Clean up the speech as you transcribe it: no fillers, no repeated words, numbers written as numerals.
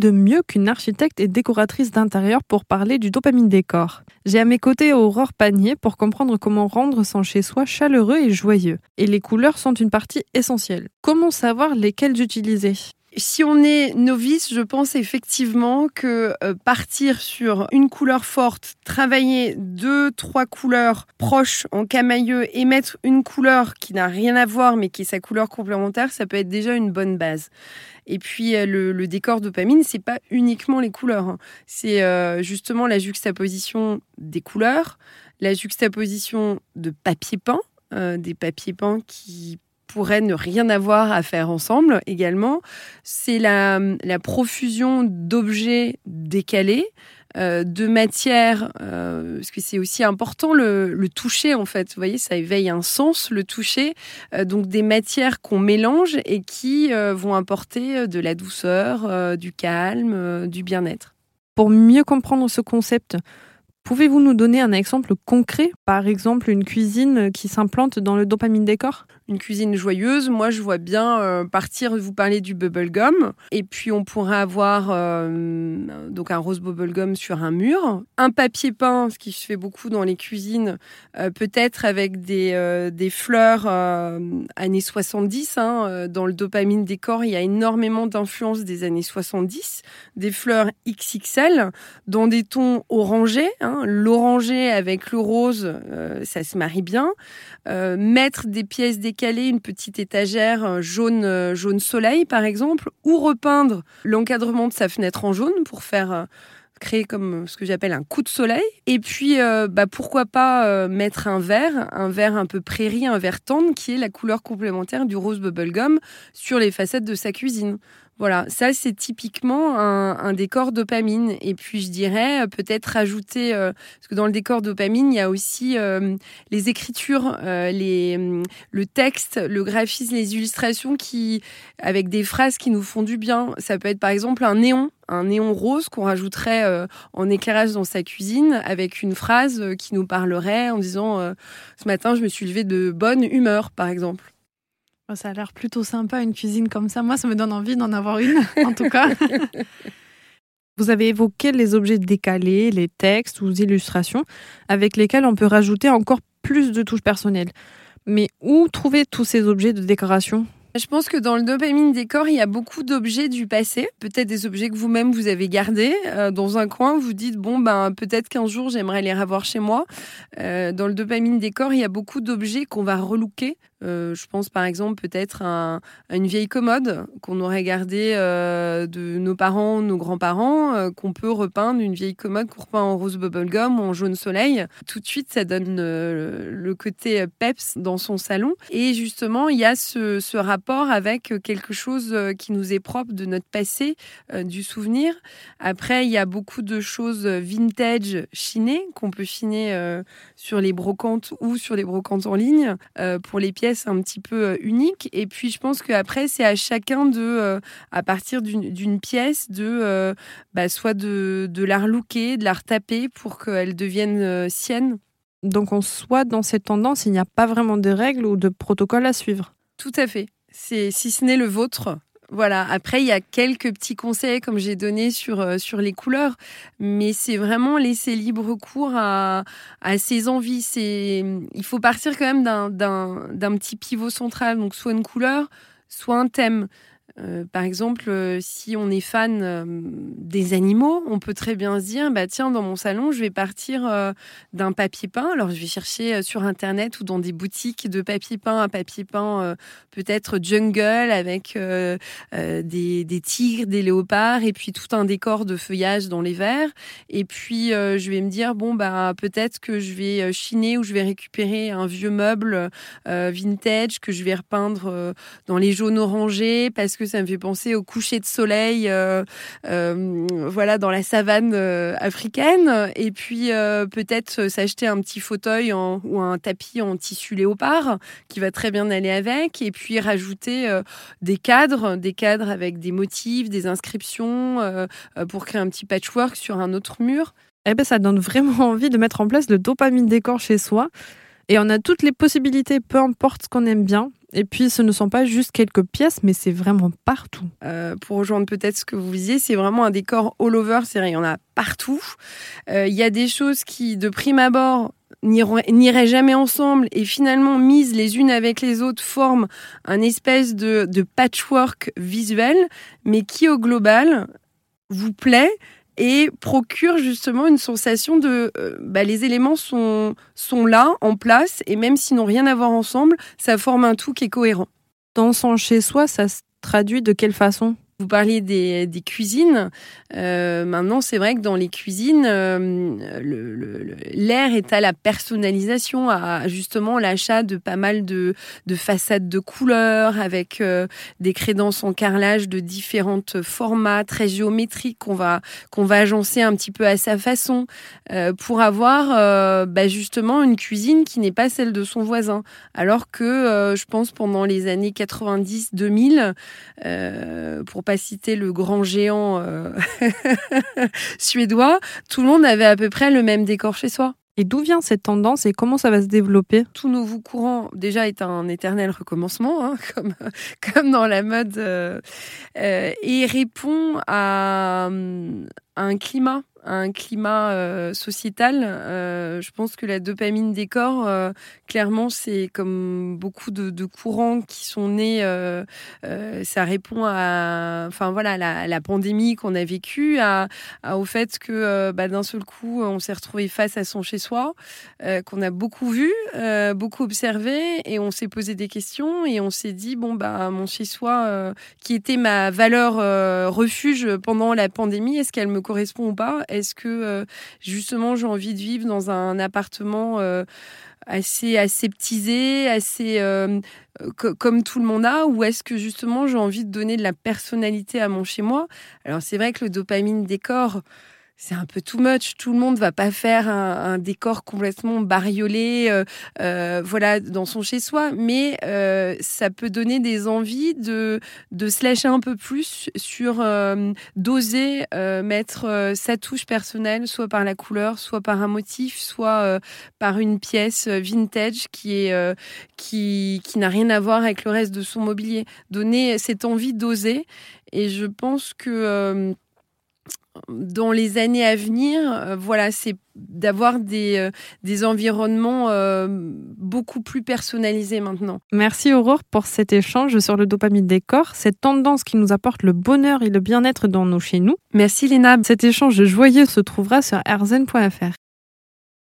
de mieux qu'une architecte et décoratrice d'intérieur pour parler du dopamine décor. J'ai à mes côtés Aurore Panier pour comprendre comment rendre son chez-soi chaleureux et joyeux. Et les couleurs sont une partie essentielle. Comment savoir lesquelles utiliser ? Si on est novice, je pense effectivement que partir sur une couleur forte, travailler 2-3 couleurs proches en camailleux et mettre une couleur qui n'a rien à voir mais qui est sa couleur complémentaire, ça peut être déjà une bonne base. Et puis le décor dopamine, c'est pas uniquement les couleurs, hein. C'est justement la juxtaposition des couleurs, la juxtaposition de papier peint, des papiers peints qui pourraient ne rien avoir à faire ensemble également. C'est la profusion d'objets décalés, de matières, parce que c'est aussi important le toucher en fait. Vous voyez, ça éveille un sens, le toucher. Donc des matières qu'on mélange et qui vont apporter de la douceur, du calme, du bien-être. Pour mieux comprendre ce concept, pouvez-vous nous donner un exemple concret ? Par exemple, une cuisine qui s'implante dans le dopamine décor ? Une cuisine joyeuse, moi je vois bien partir, vous parler du bubblegum, et puis on pourra avoir donc un rose bubblegum sur un mur, un papier peint, ce qui se fait beaucoup dans les cuisines, peut-être avec des fleurs années 70, hein, dans le dopamine décor, il y a énormément d'influences des années 70, des fleurs XXL, dans des tons orangés, hein, l'oranger avec le rose, ça se marie bien, mettre des pièces décalées, une petite étagère jaune soleil par exemple, ou repeindre l'encadrement de sa fenêtre en jaune pour faire créer comme ce que j'appelle un coup de soleil. Et puis pourquoi pas mettre un vert un peu prairie, un vert tendre qui est la couleur complémentaire du rose bubblegum sur les facettes de sa cuisine. Voilà, ça c'est typiquement un décor dopamine. Et puis je dirais peut-être rajouter, parce que dans le décor dopamine, il y a aussi les écritures, le texte, le graphisme, les illustrations avec des phrases qui nous font du bien. Ça peut être par exemple un néon rose qu'on rajouterait en éclairage dans sa cuisine avec une phrase qui nous parlerait en disant « Ce matin, je me suis levée de bonne humeur » par exemple. Ça a l'air plutôt sympa, une cuisine comme ça. Moi, ça me donne envie d'en avoir une, en tout cas. Vous avez évoqué les objets décalés, les textes ou illustrations, avec lesquels on peut rajouter encore plus de touches personnelles. Mais où trouver tous ces objets de décoration ? Je pense que dans le dopamine décor, il y a beaucoup d'objets du passé, peut-être des objets que vous-même vous avez gardés dans un coin, vous dites peut-être qu'un jour j'aimerais les revoir chez moi. Dans le dopamine décor, il y a beaucoup d'objets qu'on va relooker. Je pense par exemple peut-être à une vieille commode qu'on aurait gardée de nos parents, nos grands-parents, qu'on peut repeindre, une vieille commode qu'on repeint en rose bubblegum ou en jaune soleil. Tout de suite, ça donne le côté peps dans son salon. Et justement, il y a ce rapport avec quelque chose qui nous est propre de notre passé, du souvenir. Après, il y a beaucoup de choses vintage chinées qu'on peut chiner sur les brocantes ou sur les brocantes en ligne pour les pièces un petit peu unique. Et puis je pense qu'après c'est à chacun à partir d'une pièce soit de la relooker, de la retaper pour qu'elle devienne sienne. Donc en soi, dans cette tendance, il n'y a pas vraiment de règles ou de protocoles à suivre. Tout à fait, si ce n'est le vôtre. Voilà, après il y a quelques petits conseils comme j'ai donné sur les couleurs, mais c'est vraiment laisser libre cours à ses envies. Il faut partir quand même d'un petit pivot central, donc soit une couleur, soit un thème. Par exemple, si on est fan des animaux, on peut très bien se dire dans mon salon, je vais partir d'un papier peint. Alors, je vais chercher sur Internet ou dans des boutiques de papier peint, un papier peint peut-être jungle avec des tigres, des léopards et puis tout un décor de feuillage dans les verres. Et puis, je vais me dire peut-être que je vais chiner ou je vais récupérer un vieux meuble vintage que je vais repeindre dans les jaunes orangés parce que ça me fait penser au coucher de soleil dans la savane africaine. Et puis peut-être s'acheter un petit fauteuil ou un tapis en tissu léopard qui va très bien aller avec. Et puis rajouter des cadres avec des motifs, des inscriptions pour créer un petit patchwork sur un autre mur. Eh ben, ça donne vraiment envie de mettre en place le dopamine décor chez soi. Et on a toutes les possibilités, peu importe ce qu'on aime bien. Et puis, ce ne sont pas juste quelques pièces, mais c'est vraiment partout. Pour rejoindre peut-être ce que vous disiez, c'est vraiment un décor all over, c'est vrai, il y en a partout. Il y a des choses qui, de prime abord, n'iraient jamais ensemble et finalement, mises les unes avec les autres, forment un espèce de patchwork visuel, mais qui, au global, vous plaît et procure justement une sensation de les éléments sont là, en place, et même s'ils n'ont rien à voir ensemble, ça forme un tout qui est cohérent. Dans son chez-soi, ça se traduit de quelle façon ? Vous parliez des cuisines. Maintenant, c'est vrai que dans les cuisines, l'air est à la personnalisation, à justement l'achat de pas mal de façades de couleurs avec des crédences en carrelage de différents formats très géométriques qu'on va agencer un petit peu à sa façon pour avoir justement une cuisine qui n'est pas celle de son voisin. Alors que je pense pendant les années 90-2000, pour pas citer le grand géant suédois, tout le monde avait à peu près le même décor chez soi. Et d'où vient cette tendance et comment ça va se développer ? Tout nouveau courant, déjà, est un éternel recommencement, comme dans la mode, et répond à un climat. Un climat sociétal. Je pense que la dopamine décor, clairement, c'est comme beaucoup de courants qui sont nés. Ça répond à la pandémie qu'on a vécue, au fait que d'un seul coup, on s'est retrouvé face à son chez-soi, qu'on a beaucoup vu, beaucoup observé, et on s'est posé des questions et on s'est dit mon chez-soi, qui était ma valeur refuge pendant la pandémie, est-ce qu'elle me correspond ou pas ? Est-ce que justement j'ai envie de vivre dans un appartement assez aseptisé, comme tout le monde a, ou est-ce que justement j'ai envie de donner de la personnalité à mon chez-moi ? Alors c'est vrai que le dopamine décor, c'est un peu too much. Tout le monde ne va pas faire un décor complètement bariolé dans son chez-soi. Mais ça peut donner des envies de se lâcher un peu plus sur d'oser mettre sa touche personnelle, soit par la couleur, soit par un motif, soit par une pièce vintage qui n'a rien à voir avec le reste de son mobilier. Donner cette envie d'oser. Et je pense que... dans les années à venir, c'est d'avoir des environnements beaucoup plus personnalisés maintenant. Merci Aurore pour cet échange sur le dopamine décor, cette tendance qui nous apporte le bonheur et le bien-être dans nos chez nous. Merci Léna. Cet échange joyeux se trouvera sur rzn.fr.